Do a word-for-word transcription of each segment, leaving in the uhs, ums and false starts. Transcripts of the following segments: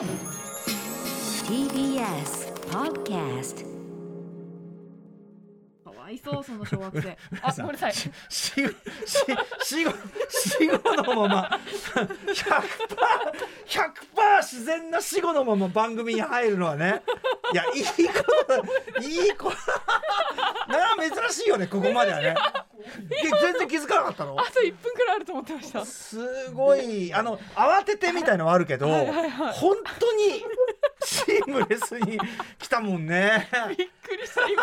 ティービーエス Podcast。かわいそうその小学生。あ、ごめんなさい。しししごしごのままひゃくパーセントひゃくパーセント自然な死後のまま番組に入るのはね。いやいいこといいことなら珍しいよね、ここまではね。全然気づかなかったの。あといっぷんくらいあると思ってました。すごいあの慌ててみたいのはあるけど、はいはいはい、本当にシームレスに来たもんね。びっくりした。今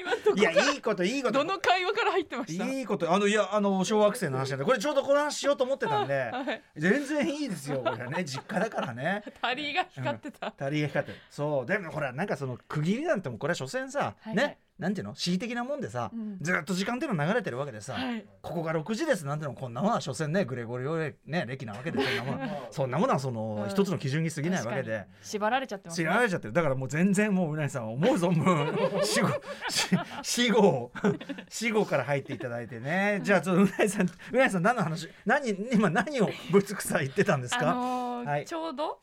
今どこから、いやいいこといいこと、どの会話から入ってました。いいこと、あのいやあの小学生の話なんで、これちょうどこの話しようと思ってたんで、はい、全然いいですよこれね。実家だからね。タリーが光ってた、うん、タリーが光ってる。そうでもほらなんかその区切りなんてもこれは所詮さ、はいはい、ね、なんていうの恣意的なもんでさ、うん、ずっと時間っていうの流れてるわけでさ、はい、ここがろくじですなんてのこんなものは所詮ねグレゴリオ、ね、歴なわけで、そんなものそんなものはその、うん、一つの基準に過ぎないわけで縛られちゃってますね。縛られちゃってる。だからもう全然もううなぎさん思う存分死後死後死後から入っていただいてね。じゃあちょっとうなぎさんうなぎさん何の話何今何をぶつくさ言ってたんですか。あのーはい、ちょうど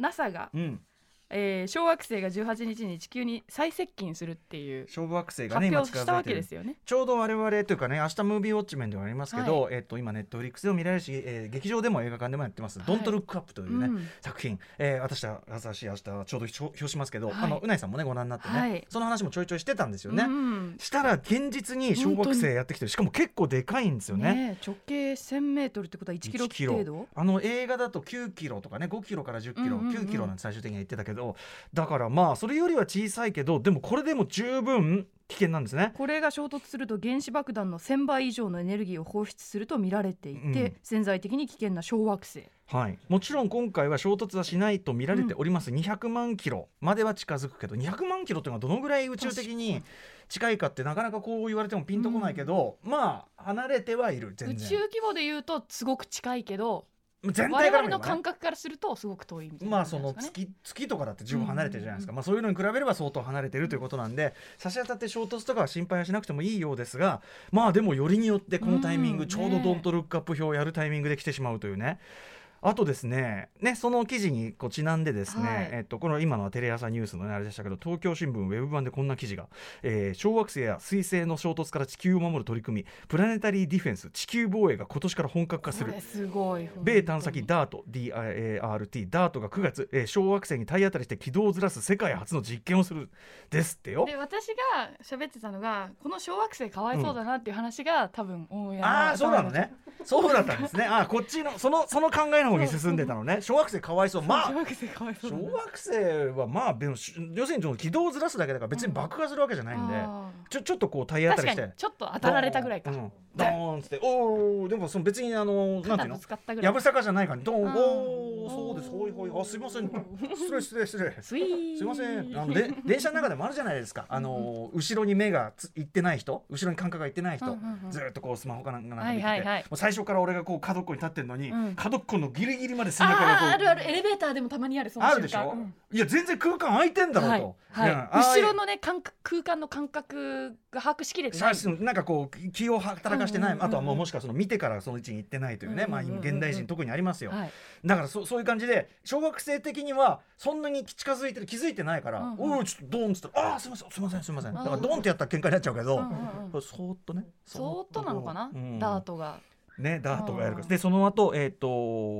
ナサ が、うん、えー、小惑星がじゅうはちにちに地球に最接近するっていう小惑星が、ね、発表したわけですよね。ちょうど我々というかね、明日ムービーウォッチメンではありますけど、はい、えー、と今ネットフリックスでも見られるし、えー、劇場でも映画館でもやってます、はい、ドントルックアップという、ね、うん、作品、えー、私は明日ちょうど表しますけど、はい、あのうないさんもねご覧になってね、はい、その話もちょいちょいしてたんですよね、うん、したら現実に小惑星やってきてる。しかも結構でかいんですよ ね, ね直径せんメートルってことはいちキロ程度。あの映画だときゅうキロとかねごキロからじゅっキロ、うんうんうん、きゅうキロなんて最終的には言ってたけど、だからまあそれよりは小さいけどでもこれでも十分危険なんですね。これが衝突すると原子爆弾のせんばい以上のエネルギーを放出すると見られていて、うん、潜在的に危険な小惑星、はい、もちろん今回は衝突はしないと見られております、うん、にひゃくまんキロまでは近づくけどにひゃくまんキロというのはどのぐらい宇宙的に近いかってなかなかこう言われてもピンとこないけど、うん、まあ離れてはいる。全然宇宙規模で言うとすごく近いけど全体からね、我々の感覚からするとすごく遠いみたいな、まあその 月, 月とかだって十分離れてるじゃないですか、うんうんうん、まあ、そういうのに比べれば相当離れてるということなんで差し当たって衝突とかは心配はしなくてもいいようですが、まあでもよりによってこのタイミング、うんね、ちょうどドントルックアップ表をやるタイミングで来てしまうというね。あとですね、ねその記事にこうちなんでですね、はい、えっと、この今のはテレ朝ニュースの、ね、あれでしたけど東京新聞ウェブ版でこんな記事が、えー、小惑星や彗星の衝突から地球を守る取り組みプラネタリーディフェンス地球防衛が今年から本格化する。すごい米探査機 ダート ディーアールティー ダート がくがつ、えー、小惑星に体当たりして軌道をずらす世界初の実験をするですってよ。で私が喋ってたのがこの小惑星かわいそうだなっていう話が、うん、多分大やな。ああそうなのねそうだったんですね。あこっちのそのその考えのに進んでたのね。小惑星かわいそう、まあ、小惑星かわいそう、ね、小惑星はまあ要するに軌道をずらすだけだから別に爆破するわけじゃないんで、うん、ち, ょちょっとこう体当たりして確かにちょっと当たられたぐらいか、うん、ドーンっておーでもその別にあのなんていうのやぶさかじゃないから、ね、ドーンおーそうですほいほいあすいません失礼失礼失礼すいませんあので電車の中でもあるじゃないですかあの後ろに目がついってない人後ろに感覚がいってない人、うんうんうん、ずっとこうスマホかなんかなんて、はいはい、最初から俺がこう角っこに立ってるのに、うん、角っこのギリギリまで背中がこう あ, あるあるエレベーターでもたまにあるその瞬間あるでしょ、うん、いや全然空間空いてんだろうと、はいはい、後ろのね感覚空間の感覚が把握しきれてないなんかこう気を働かしてない、うんうんうんうん、あとはもうもしかその見てからその位置に行ってないというね、うんうんうんうん、まあ現代人特にありますよ、はい、だから そ, そういう感じで小学生的にはそんなに近づいてる気づいてないから、うんうん、おーちょっとドーンっつったらあーすいませんすいませんすいませんだからドーンってやったら喧嘩になっちゃうけど、うんうんうん、そーっとねそーっとなのかな、うん、ダートがね、ダートがやるからでその後、えー、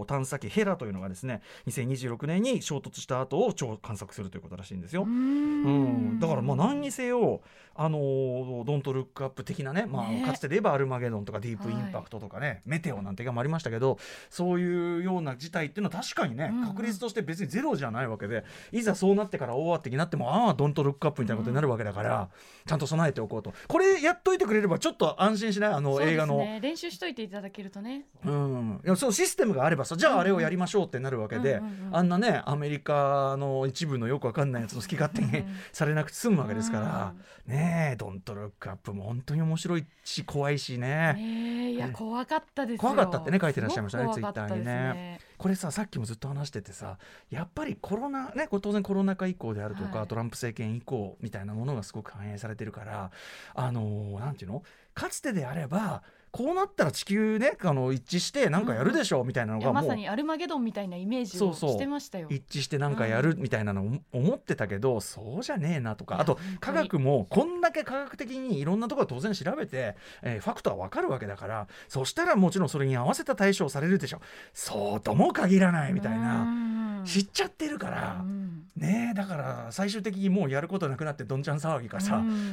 と探査機ヘラというのがですねにせんにじゅうろくねんに衝突した後を超観測するということらしいんですよ。うんうんだからまあ何にせよあのドントルックアップ的なね、まあ、かつてで言えばアルマゲドンとかディープインパクトとかね、はい、メテオなんて映画もありましたけどそういうような事態っていうのは確かにね、うん、確率として別にゼロじゃないわけでいざそうなってから大慌てになってもああドントルックアップみたいなことになるわけだから、うん、ちゃんと備えておこうとこれやっといてくれればちょっと安心しないあの映画の、ね、練習しといていただけるとね、うん、いやそのシステムがあればさじゃああれをやりましょうってなるわけで、うんうんうん、あんなねアメリカの一部のよくわかんないやつの好き勝手に、うん、されなくて済むわけですから、うん、ねえドントルックアップも本当に面白いし怖いし ね, ねいや怖かったですよ怖かったってね書いてらっしゃいましたねツイッターにね。これささっきもずっと話しててさやっぱりコロナねこれ当然コロナ禍以降であるとか、はい、トランプ政権以降みたいなものがすごく反映されてるからあのー、なんていうのかつてであればこうなったら地球ねあの一致してなんかやるでしょうみたいなのがもう、うん、まさにアルマゲドンみたいなイメージをしてましたよ。そうそう一致してなんかやるみたいなのを思ってたけど、うん、そうじゃねえなとか、あと科学もこんだけ科学的にいろんなところ当然調べて、えー、ファクトは分かるわけだから、そしたらもちろんそれに合わせた対処をされるでしょう、そうとも限らないみたいな、うん、知っちゃってるから、うん、ねえ、だから最終的にもうやることなくなってどんちゃん騒ぎかさ、うん、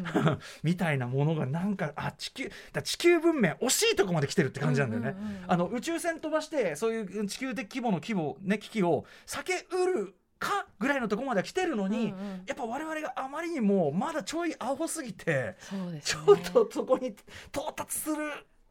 みたいなものがなんかあ地球だ地球文明惜しいとこまで来てるって感じなんだよね、うんうんうん、あの宇宙船飛ばしてそういう地球的規模の規模、ね、危機を避けうるかぐらいのとこまで来てるのに、うんうん、やっぱ我々があまりにもまだちょいアホすぎて、そうですね、ちょっとそこに到達する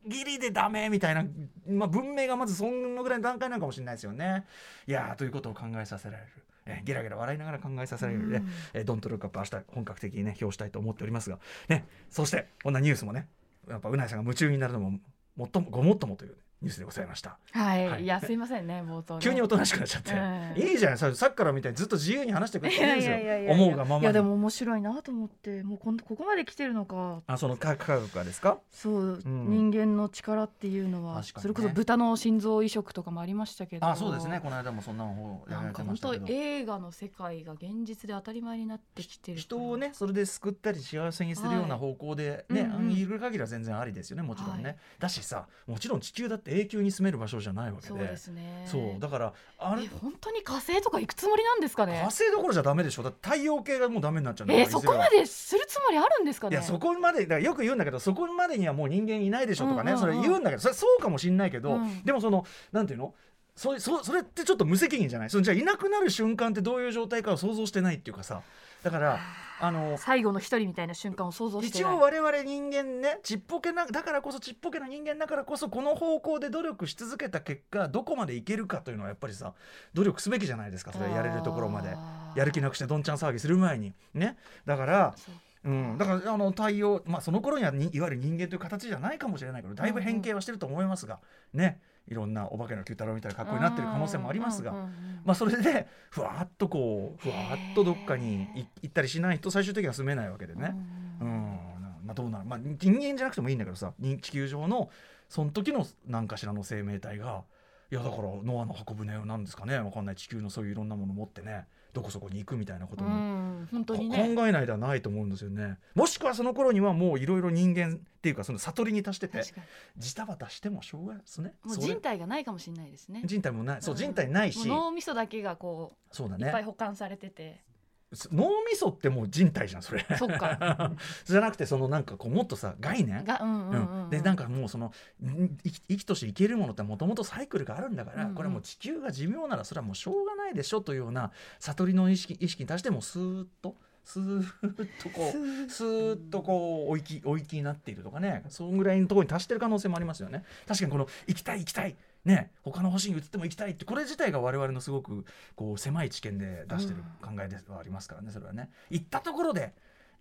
ギリでダメみたいな、まあ、文明がまずそのぐらいの段階なのかもしれないですよね。いやということを考えさせられる、えー、ゲラゲラ笑いながら考えさせられるので、うんえー、ドントルックアップ明日本格的にね評したいと思っておりますが、ね、そしてこんなニュースもねやっぱうないさんが夢中になるのももっともごもっともというニュースでございました。はい、はい、いやすいませんね冒頭ね急におとなしくなっちゃって、うん、いいじゃんさっきからみたいにずっと自由に話してくれてるんですよ思うがままに。いやでも面白いなと思って、もうこんここまで来てるのか。あその科学がですか。そう、うん、人間の力っていうのは、ね、それこそ豚の心臓移植とかもありましたけど。あそうですねこの間もそんなのやられてましたけど、なんか本当映画の世界が現実で当たり前になってきてる。人をねそれで救ったり幸せにするような方向でね、はいうんうん、いる限りは全然ありですよねもちろんね、はい、だしさもちろん地球だって永久に住める場所じゃないわけで、そうですね。そうだからあれ本当に火星とか行くつもりなんですかね。火星どころじゃダメでしょ。だって太陽系がもうダメになっちゃうんだから、えー、そこまでするつもりあるんですかね。いやそこまでだからよく言うんだけど、そこまでにはもう人間いないでしょとかね、うんうんうん、それ言うんだけどそれそうかもしんないけど、うん、でもそのなんていうのそれ、そ、それってちょっと無責任じゃない。そのじゃあいなくなる瞬間ってどういう状態かを想像してないっていうかさ、だからあの最後の一人みたいな瞬間を想像してない。一応我々人間ねちっぽけなだからこそちっぽけな人間だからこそこの方向で努力し続けた結果どこまでいけるかというのはやっぱりさ努力すべきじゃないですか。それやれるところまでやる気なくしてどんちゃん騒ぎする前にね。だからうん、だからあの対応、まあ、その頃にはにいわゆる人間という形じゃないかもしれないけどだいぶ変形はしてると思いますが、うんうん、ねいろんなお化けの九太郎みたいな格好になってる可能性もありますが、うんうんうんまあ、それでふわっとこうふわっとどっかに行ったりしないと最終的には住めないわけでね、うんうんまあ、どうなる、まあ、人間じゃなくてもいいんだけどさ地球上のその時の何かしらの生命体がいやだからノアの箱舟なんですかね分かんない地球のそういういろんなものを持ってねどこそこに行くみたいなことも、うん本当にね、考えないではないと思うんですよね。もしくはその頃にはもういろいろ人間っていうかその悟りに達しててジタバタしてもしょうがないですね。もう人体がないかもしれないですね。人体もない、そう、うん、人体ないし脳みそだけがこう、そうだね、いっぱい保管されてて脳みそってもう人体じゃんそれ。そっかじゃなくてそのなんかこうもっとさ概念が、うんうんうん、でなんかもうその生きとして生けるものってもともとサイクルがあるんだから、うんうん、これはもう地球が寿命ならそれはもうしょうがないでしょというような悟りの意識、意識に対してもスーッとスーッとこうスーッとこうおいきおいきになっているとかね、そんぐらいのところに達してる可能性もありますよね。確かにこの行きたい行きたいね、他の星に移っても行きたいってこれ自体が我々のすごくこう狭い知見で出してる考えではありますからね、うん、それはね行ったところで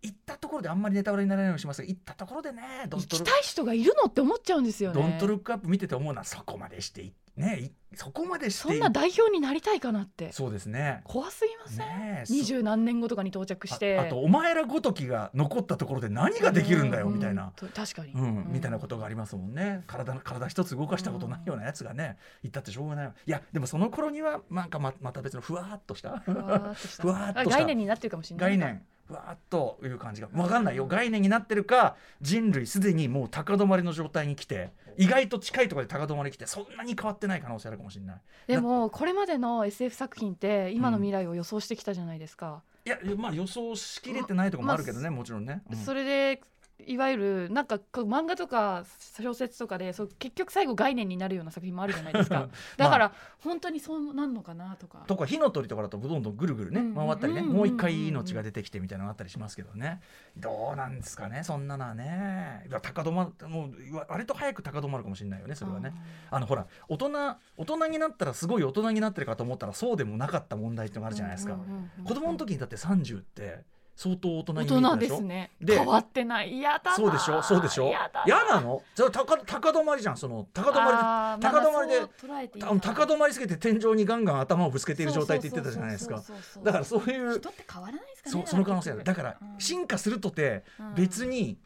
行ったところであんまりネタバレにならないようにしますが行ったところでね行きたい人がいるのって思っちゃうんですよね。ドントルックアップ見てて思うのはそこまでしていねそこまでしてそんな代表になりたいかなって。そうですね怖すぎません、ね、二十何年後とかに到着して あ, あとお前らごときが残ったところで何ができるんだよみたいな、うんうん、確かに、うんうん、みたいなことがありますもんね。 体, 体一つ動かしたことないようなやつがね行ったってしょうがない。いやでもその頃にはなんか ま, また別のふわっとしたふわっとし た, ふわっとした概念になってるかもしれない。概念ふわっという感じが分かんないよ。概念になってるか人類すでにもう高止まりの状態に来て意外と近いところで高止まり来てそんなに変わってない可能性あるかもしれない。でもこれまでの エスエフ 作品って今の未来を予想してきたじゃないですか、うん、いやまあ予想しきれてないとこもあるけどね、ま、もちろんね、うん、それでいわゆるなんか漫画とか小説とかでそう結局最後概念になるような作品もあるじゃないですかだから本当にそうなんのかなとか、まあ、とか火の鳥とかだとどんどんぐるぐるね回ったりねもう一回命が出てきてみたいなのがあったりしますけどね。どうなんですかねそんなのはね。高止まもう割と早く高止まるかもしれないよねそれはね。あのほら大人大人になったらすごい大人になってるかと思ったらそうでもなかった問題ってのがあるじゃないですか、うんうんうんうん、子供の時にだってさんじゅうって相当大人に見えるでしょ。大人ですね。で変わってない。やだな。そうでしょそうでしょ。やだな。やなのそれ 高, 高止まりじゃん。その高止まりで高止まりで、まあ、いい高止まりすぎて天井にガンガン頭をぶつけている状態って言ってたじゃないですか。だからそういう人って変わらないですかね。 そ, その可能性だから、うん、進化するとて別に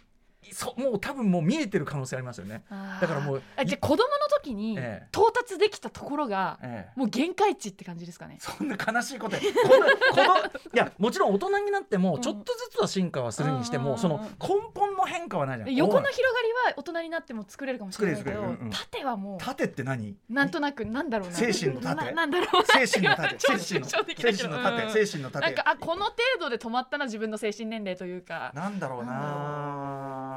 そもう多分もう見えてる可能性ありますよね。だからもうじゃ子供の時に到達できたところが、ええ、もう限界値って感じですかね。そんな悲しいこと や, このこのいやもちろん大人になってもちょっとずつは進化はするにしても、うん、その根本の変化はないじゃん。横の広がりは大人になっても作れるかもしれないけど、うん、縦はもう縦って何なんとなくなんだろうな精神の縦ななんだろう精神の縦精神の縦精神の縦なんかあこの程度で止まったな自分の精神年齢というかなんだろうな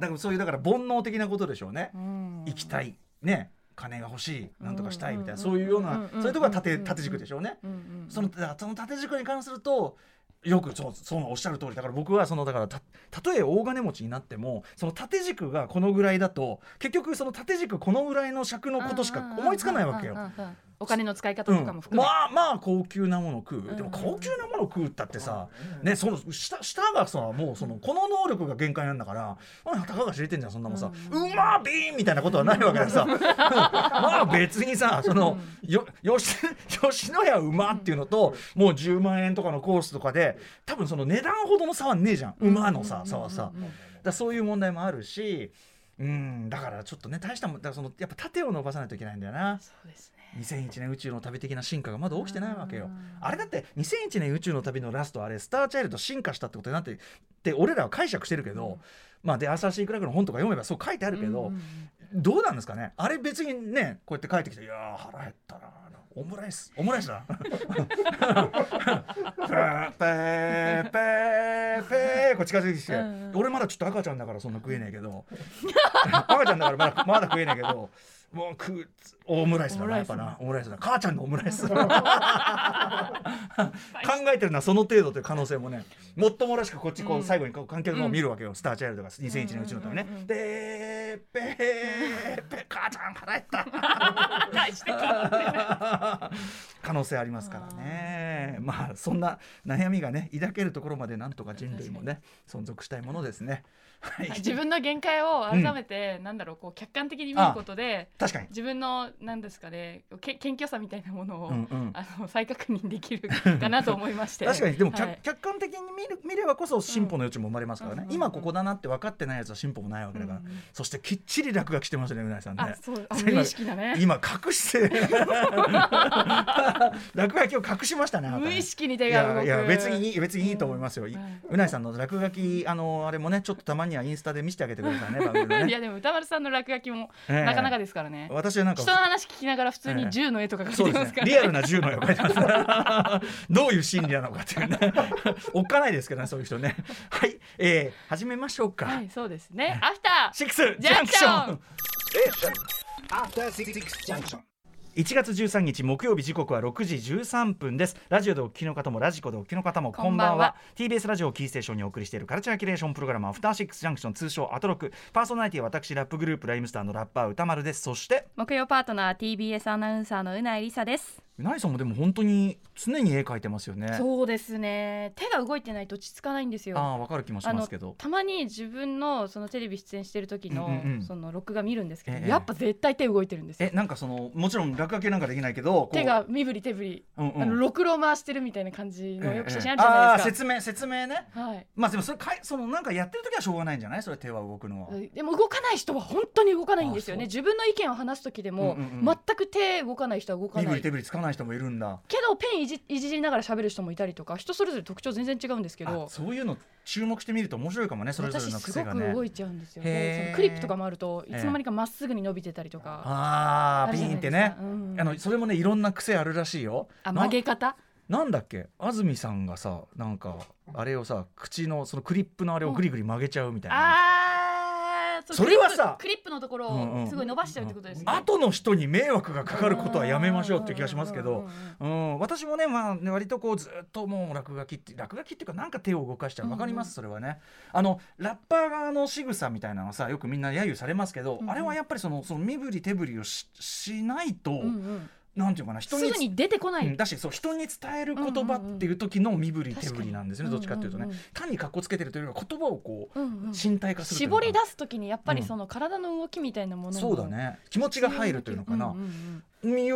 だからそういうだから煩悩的なことでしょうね、うん、行きたい、ね、金が欲しいなんとかしたいみたいな、うん、そういうような、うん、そういうところが 縦, 縦軸でしょうね、うん、そのその縦軸に関するとよくそうそのおっしゃる通りだから僕はそのだからたたとえ大金持ちになってもその縦軸がこのぐらいだと結局その縦軸このぐらいの尺のことしか思いつかないわけよ。お金の使い方とかも含め、うん、まあまあ高級なもの食う、うん、でも高級なもの食うったってさ、うんね、その 下, 下がさもうそのこの能力が限界なんだから、うん、たかが知れてんじゃんそんなもんさ、うん、うまーびーみたいなことはないわけでさ、うん、まあ別にさその、うん、よ吉吉野家うまっていうのと、うん、もうじゅうまんえんとかのコースとかで多分その値段ほどの差はねえじゃん、うん、うまのさ差はさ、うん、だそういう問題もあるし、うん、だからちょっとね大したもんだからそのやっぱ縦を伸ばさないといけないんだよな。そうですねにせんいちねん宇宙の旅的な進化がまだ起きてないわけよ。あれだってにせんいちねん宇宙の旅のラストあれスターチャイルド進化したってことになってって俺らは解釈してるけど、うんまあ、でアーサー・シー・クラークの本とか読めばそう書いてあるけど、うんうん、どうなんですかねあれ別にねこうやって書いてきていや腹減ったなオムライスオムライスだペーペーペーペーこう近づいてきて、うんうん、俺まだちょっと赤ちゃんだからそんな食えねえけど赤ちゃんだからまだ、まだ食えねえけどもうくオムライスだなやっぱなオムライスだ母ちゃんのオムライス考えてるのはその程度という可能性もねもっともらしくこっちこう最後にこう観客のを見るわけよ、うん、スターチャイルドがにせんいちねんうちのためね、うんうんうん、でーぺーぺー母ちゃん払えた大して変わって可能性ありますからね。まあそんな悩みがね抱けるところまでなんとか人類もね存続したいものですね。はい、自分の限界を改めて、うん、なんだろうこう客観的に見ることで確かに自分のなんですかねけ謙虚さみたいなものを、うんうん、あの再確認できるかなと思いまして確かにでも、はい、客観的に 見, る見ればこそ進歩の余地も生まれますからね、うんうんうん、今ここだなって分かってないやつは進歩もないわけだから、うんうん、そしてきっちり落書きしてますねうなぎさんね。あそうあ無意識だね今隠して落書きを隠しましたね。無意識に手が動く。いやいや別にいい別にいいと思いますよ、うん、うなぎさんの落書きあのあれもねちょっとたまにインスタで見せてあげてくださいね。番組ねいやでも歌丸さんの落書きもなかなかですからね、えー、私はなんか人の話聞きながら普通に銃の絵とか描いてますから、ねえーそうですね、リアルな銃の絵を描いてますどういう心理なのかっていうねおっかないですけどねそういう人ね。はい、えー、始めましょうか。はいそうですねアフターシックスジャンクションアフターシックスジャンクションいちがつじゅうさんにち木曜日時刻はろくじじゅうさんぷんです。ラジオでお聞きの方もラジコでお聞きの方もこんばん は, んばんは ティービーエス ラジオをキーステーションにお送りしているカルチャーキュレーションプログラムアフターシックスジャンクション通称アトロク。パーソナリティは私ラップグループライムスターのラッパー歌丸です。そして木曜パートナー ティービーエス アナウンサーのうないりさです。うないさんもでも本当に常に絵描いてますよね。そうですね手が動いてないと落ち着かないんですよ。ああ分かる気もしますけどたまに自分 の, そのテレビ出演してる時 の,、うんうん、その録画見るんですけど、ええ、やっぱ絶対手動いてるんですよ。えなんかそのもちろん落書きなんかできないけどこう手が身振り手振り、うんうん、あのろくろ回してるみたいな感じのよく写真あるじゃないですか、ええ、あ説明説明ね、はい、まあでもそれかいそのなんかやってる時はしょうがないんじゃないそれ手は動くのは。でも動かない人は本当に動かないんですよね。自分の意見を話す時でも、うんうんうん、全く手動かない人は動かない身振り手振りつかない人もいるんだけどペンいじいじりながら喋る人もいたりとか人それぞれ特徴全然違うんですけどそういうの注目してみると面白いかもね。それぞれの癖がね私すごく動いちゃうんですよね。そのクリップとかもあるといつの間にかまっすぐに伸びてたりとかあーピーンってね、うん、あのそれもねいろんな癖あるらしいよ。あ曲げ方なんだっけ安住さんがさなんかあれをさ口のそのクリップのあれをグリグリ曲げちゃうみたいな、うん、あーそれはさクリップのところをすごい伸ばしちゃうってことですね、うんうん、後の人に迷惑がかかることはやめましょうっていう気がしますけど、うんうん、私もね、まあ、ね割とこうずっともう落書きって落書きっていうかなんか手を動かしちゃうわかります、うんうん、それはねあのラッパー側の仕草みたいなのさよくみんな揶揄されますけど、うんうん、あれはやっぱりその、その身振り手振りを し, しないと、うんうんなんていうかな人にすぐに出てこない、うん、だしそう人に伝える言葉っていう時の身振り手振りなんですよね、うんうんうん、どっちかっていうとね、うんうんうん、単に格好つけてるというよりは言葉をこう、うんうん、身体化するというか絞り出す時にやっぱりその体の動きみたいなものも、うん、そうだね気持ちが入るというのかな、うんうんうん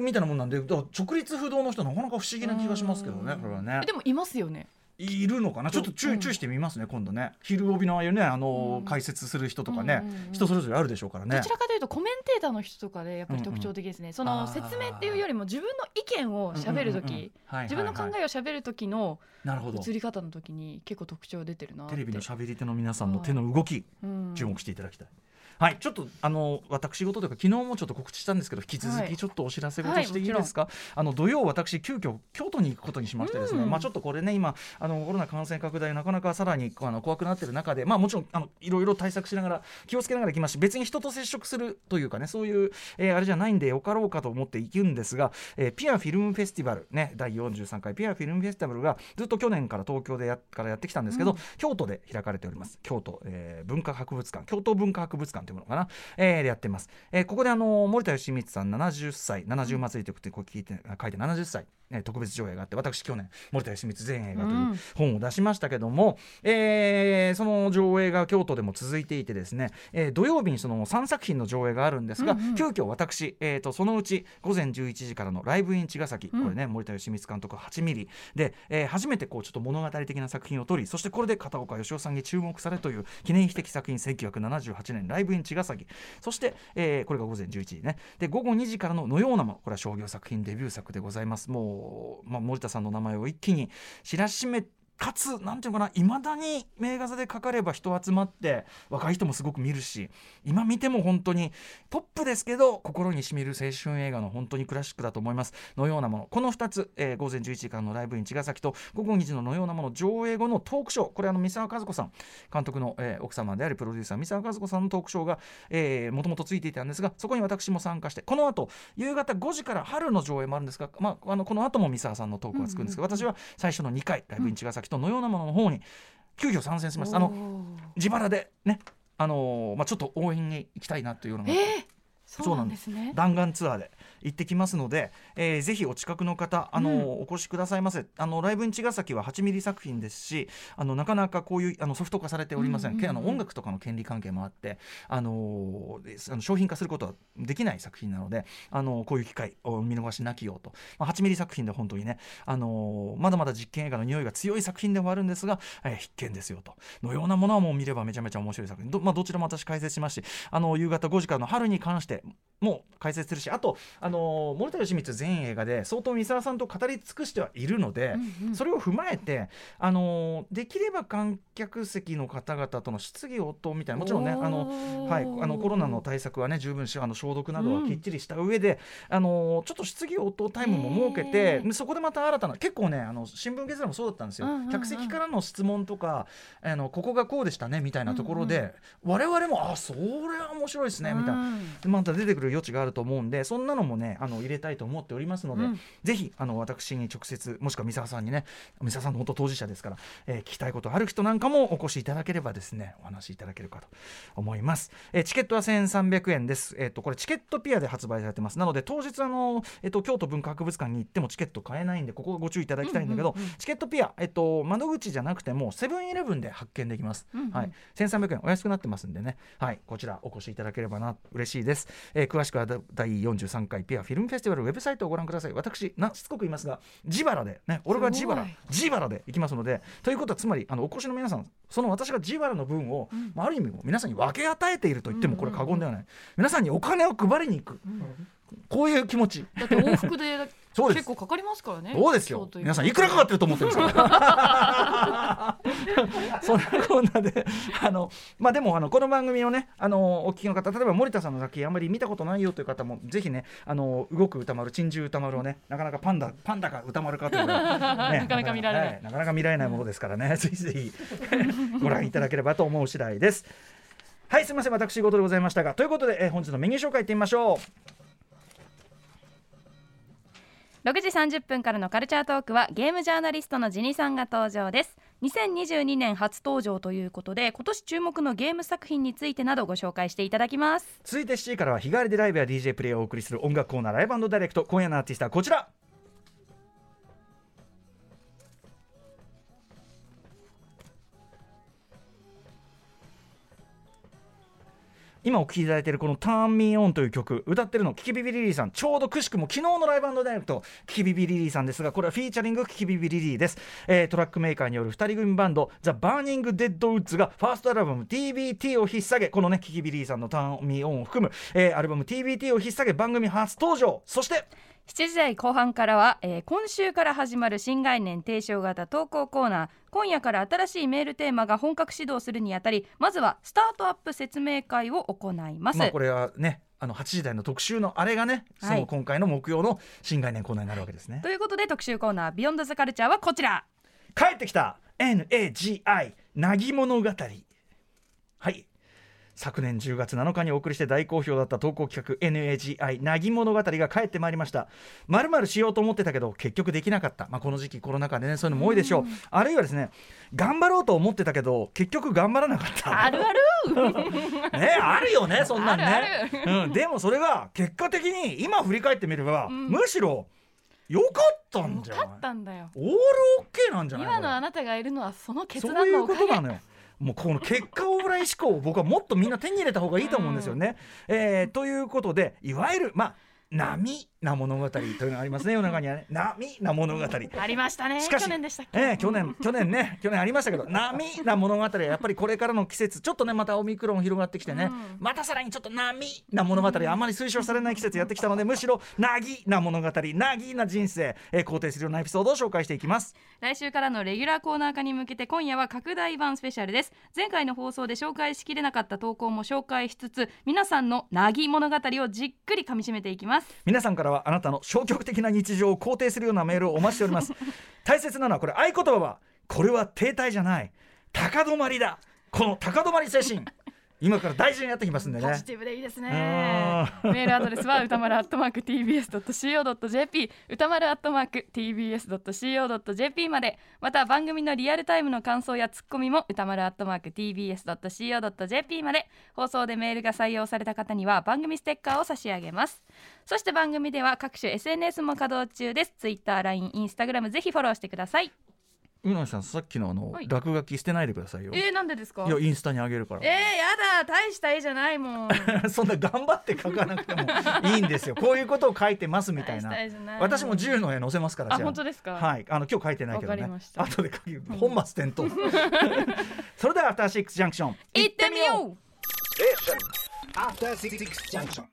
みたいなもんなんで直立不動の人なかなか不思議な気がしますけどね、うん、これはね。でもいますよねいるのかな、ちょっと注意してみますね、うん、今度ね昼帯のああいうねあの、うん、解説する人とかね、うんうんうん、人それぞれあるでしょうからね。どちらかというとコメンテーターの人とかでやっぱり特徴的ですね、うんうん、その説明っていうよりも自分の意見を喋るとき、自分の考えを喋るときの映り方のときに結構特徴出てるなって。テレビの喋り手の皆さんの手の動き、はい、注目していただきたい、うんはい、ちょっとあの私事というか昨日もちょっと告知したんですけど引き続きちょっとお知らせ事していいですか、はいはい、あの土曜私急遽京都に行くことにしましてですね、うんまあ、ちょっとこれね今あのコロナ感染拡大なかなかさらにあの怖くなってる中で、まあ、もちろんあのいろいろ対策しながら気をつけながら行きまして、別に人と接触するというかねそういう、えー、あれじゃないんでよかろうかと思って行くんですが、えー、ピアフィルムフェスティバルねだいよんじゅうさんかいピアフィルムフェスティバルがずっと去年から東京で や, からやってきたんですけど、うん、京都で開かれております。京都、えー、文化博物館京都文化博物館というものかな、えー、でやってます、えー、ここであの森田義満さんななじゅっさいななじゅう祭りということでこう聞いて書いてななじゅっさい特別上映があって、私去年森田芳光全映画という本を出しましたけども、うんえー、その上映が京都でも続いていてですね、えー、土曜日にそのさんさくひんの上映があるんですが、うんうん、急遽私、えー、とそのうちごぜんじゅういちじからのライブイン茅ヶ崎、うん、これね森田芳光監督はちミリで、えー、初めてこうちょっと物語的な作品を撮り、そしてこれで片岡芳雄さんに注目されという記念碑的作品せんきゅうひゃくななじゅうはちねんライブイン茅ヶ崎、そして、えー、これがごぜんじゅういちじねでごごにじからののようなもの、これは商業作品デビュー作でございます。もうまあ、森田さんの名前を一気に知らしめかつなんていうかないまだに名画座でかかれば人集まって若い人もすごく見るし、今見ても本当にポップですけど心にしみる青春映画の本当にクラシックだと思いますのようなもの。このふたつ、えー、午前じゅういちじからのライブイン茅ヶ崎と午後にじののようなもの上映後のトークショー、これあの三沢和子さん監督の、えー、奥様でありプロデューサー三沢和子さんのトークショーがもともとついていたんですが、そこに私も参加して、この後夕方ごじから春の上映もあるんですが、まあ、あのこの後も三沢さんのトークがつくんですが、うんうん、私は最初のにかいライブイン茅ヶ崎とのようなものの方に急遽参戦しました。あの自腹でね、あのーまあ、ちょっと応援に行きたいなというのが、えー、そうなんですね。弾丸ツアーで行ってきますので、えー、ぜひお近くの方、あのーうん、お越しくださいませ。あのライブイン茅ヶ崎ははちミリ作品ですし、あのなかなかこういうあのソフト化されておりません、うんうんうん、あの音楽とかの権利関係もあって、あのー、あの商品化することはできない作品なので、あのー、こういう機会を見逃しなきようと、まあ、はちミリ作品で本当にね、あのー、まだまだ実験映画の匂いが強い作品ではあるんですが、えー、必見ですよとのようなものはもう見ればめちゃめちゃ面白い作品 ど,、まあ、どちらも私解説しますし、あのー、夕方ごじからの春に関してもう解説するし、あとあのー、森田芳光全映画で相当三沢さんと語り尽くしてはいるので、うんうん、それを踏まえて、あのー、できれば観客席の方々との質疑応答みたいな、もちろんねあの、はい、あのコロナの対策はね十分しあの消毒などはきっちりした上で、うんあのー、ちょっと質疑応答タイムも設けて、そこでまた新たな結構ねあの新聞記者もそうだったんですよ、うんうんうん、客席からの質問とかあのここがこうでしたねみたいなところで、うんうん、我々もあそれは面白いですねみたいな、うん、また出てくる余地があると思うんで、そんなのもねあの入れたいと思っておりますので、うん、ぜひあの私に直接もしくは三沢さんにね、三沢さんの本当当事者ですから、えー、聞きたいことある人なんかもお越しいただければですねお話しいただけるかと思います、えー、チケットはせんさんびゃくえんです、えー、とこれチケットピアで発売されてますなので、当日あの、えー、と京都文化博物館に行ってもチケット買えないんでここはご注意いただきたいんだけど、うんうんうん、チケットピア、えー、と窓口じゃなくてもセブンイレブンで発券できます、うんうんはい、せんさんびゃくえんお安くなってますんでね、はい、こちらお越しいただければな嬉しいです、えー、詳しくはだいよんじゅうさんかいピアフィルムフェスティバルウェブサイトをご覧ください。私なしつこく言いますが自腹でね、俺が自腹自腹で行きますので、ということはつまりあのお越しの皆さんその私が自腹の分を、うんまあ、ある意味皆さんに分け与えていると言ってもこれ過言ではない、うんうんうん、皆さんにお金を配りに行く、うん、こういう気持ちだって往復で結構かかりますからね。そうですよ、皆さんいくらかかってると思ってるんですかそんなこんなであの、まあ、でもあのこの番組をねあのお聞きの方、例えば森田さんの作品あんまり見たことないよという方もぜひねあの動く歌丸珍獣歌丸をね、なかなかパンダパンダか歌丸かという、ね、なかなか見られない、はい、なかなか見られないものですからね、うん、ぜひぜひご覧いただければと思う次第です。はい、すみません、私事でございましたが、ということで、え本日のメニュー紹介いってみましょう。ろくじさんじゅっぷんからのカルチャートークはゲームジャーナリストのジニさんが登場です。にせんにじゅうにねん初登場ということで、今年注目のゲーム作品についてなどご紹介していただきます。続いてしちじからは日替わりでライブや ディージェー プレイをお送りする音楽コーナーライブ&ダイレクト。今夜のアーティストはこちら、今お聴きいただいているこのターンミーオンという曲、歌ってるのキキビビリリーさん、ちょうどくしくも昨日のライブ&ダイレクトキキビビリリーさんですが、これはフィーチャリングキキビビリリーです、えー、トラックメーカーによるふたり組バンドザ・バーニング・デッド・ウッズがファーストアルバム ティービーティー を引っ提げ、このねキキビリーさんのターンミーオンを含む、えー、アルバム ティービーティー を引っ提げ番組初登場。そしてしちじ台後半からは、えー、今週から始まる新概念提唱型投稿コーナー、今夜から新しいメールテーマが本格始動するにあたり、まずはスタートアップ説明会を行います。まあ、これはねあのはちじ台の特集のあれがね、はい、その今回の木曜の新概念コーナーになるわけですね。ということで特集コーナービヨンドザカルチャーはこちら、帰ってきた エヌエージーアイ なぎ物語。はい、昨年じゅうがつなのかにお送りして大好評だった投稿企画 エヌエージーアイ なぎ物語が帰ってまいりました。〇〇しようと思ってたけど結局できなかった、まあ、この時期コロナ禍でねそういうのも多いでしょう、うん、あるいはですね頑張ろうと思ってたけど結局頑張らなかった、あるあるね、あるよねそんなんねあるある、うん、でもそれが結果的に今振り返ってみれば、うん、むしろよかったんじゃない、よかったんだよ、オールオッケーなんじゃない、今のあなたがいるのはその決断のおかげ、そういうことなのよ。もうこの結果オーライ思考を僕はもっとみんな手に入れた方がいいと思うんですよね、うんえー、ということでいわゆるまあ波な物語というのがありますね世の中にはね、波な物語ありましたね。しかし去年でしたっけ、えー、去年去年ね去年ありましたけど波な物語はやっぱりこれからの季節ちょっとねまたオミクロン広がってきてね、うん、またさらにちょっと波な物語あまり推奨されない季節やってきたので、むしろなぎな物語なぎな人生、えー、肯定するようなエピソードを紹介していきます。来週からのレギュラーコーナー化に向けて今夜は拡大版スペシャルです。前回の放送で紹介しきれなかった投稿も紹介しつつ、皆さんのなぎ物語をじっくり噛み締めていきます。皆さんからはあなたの消極的な日常を肯定するようなメールをお待ちしております大切なのはこれ合言葉はこれは停滞じゃない高止まりだ、この高止まり精神今から大事にやってきますんでね、ポジティブでいいですね。メールアドレスは歌丸アットマーク ティービーエスドットシーオードットジェーピー 歌丸アットマーク ティービーエスドットシーオードットジェーピー まで、また番組のリアルタイムの感想やツッコミも歌丸アットマーク ティービーエスドットシーオードットジェーピー まで。放送でメールが採用された方には番組ステッカーを差し上げます。そして番組では各種 エスエヌエス も稼働中です。 Twitter、ライン、Instagram ぜひフォローしてください。うなさんさっきのあの、はい、落書き捨てないでくださいよ。えー、なんでですか。いやインスタにあげるから。えー、やだ大した絵じゃないもんそんな頑張って描かなくてもいいんですよこういうことを書いてますみたい な, ない私もじゅうの絵載せますから。じゃああ本当ですか。はい、あの今日書いてないけどね、後で書き本末転倒それではアフターシックスジャンクション行ってみよう。えアフターシックスジャンクション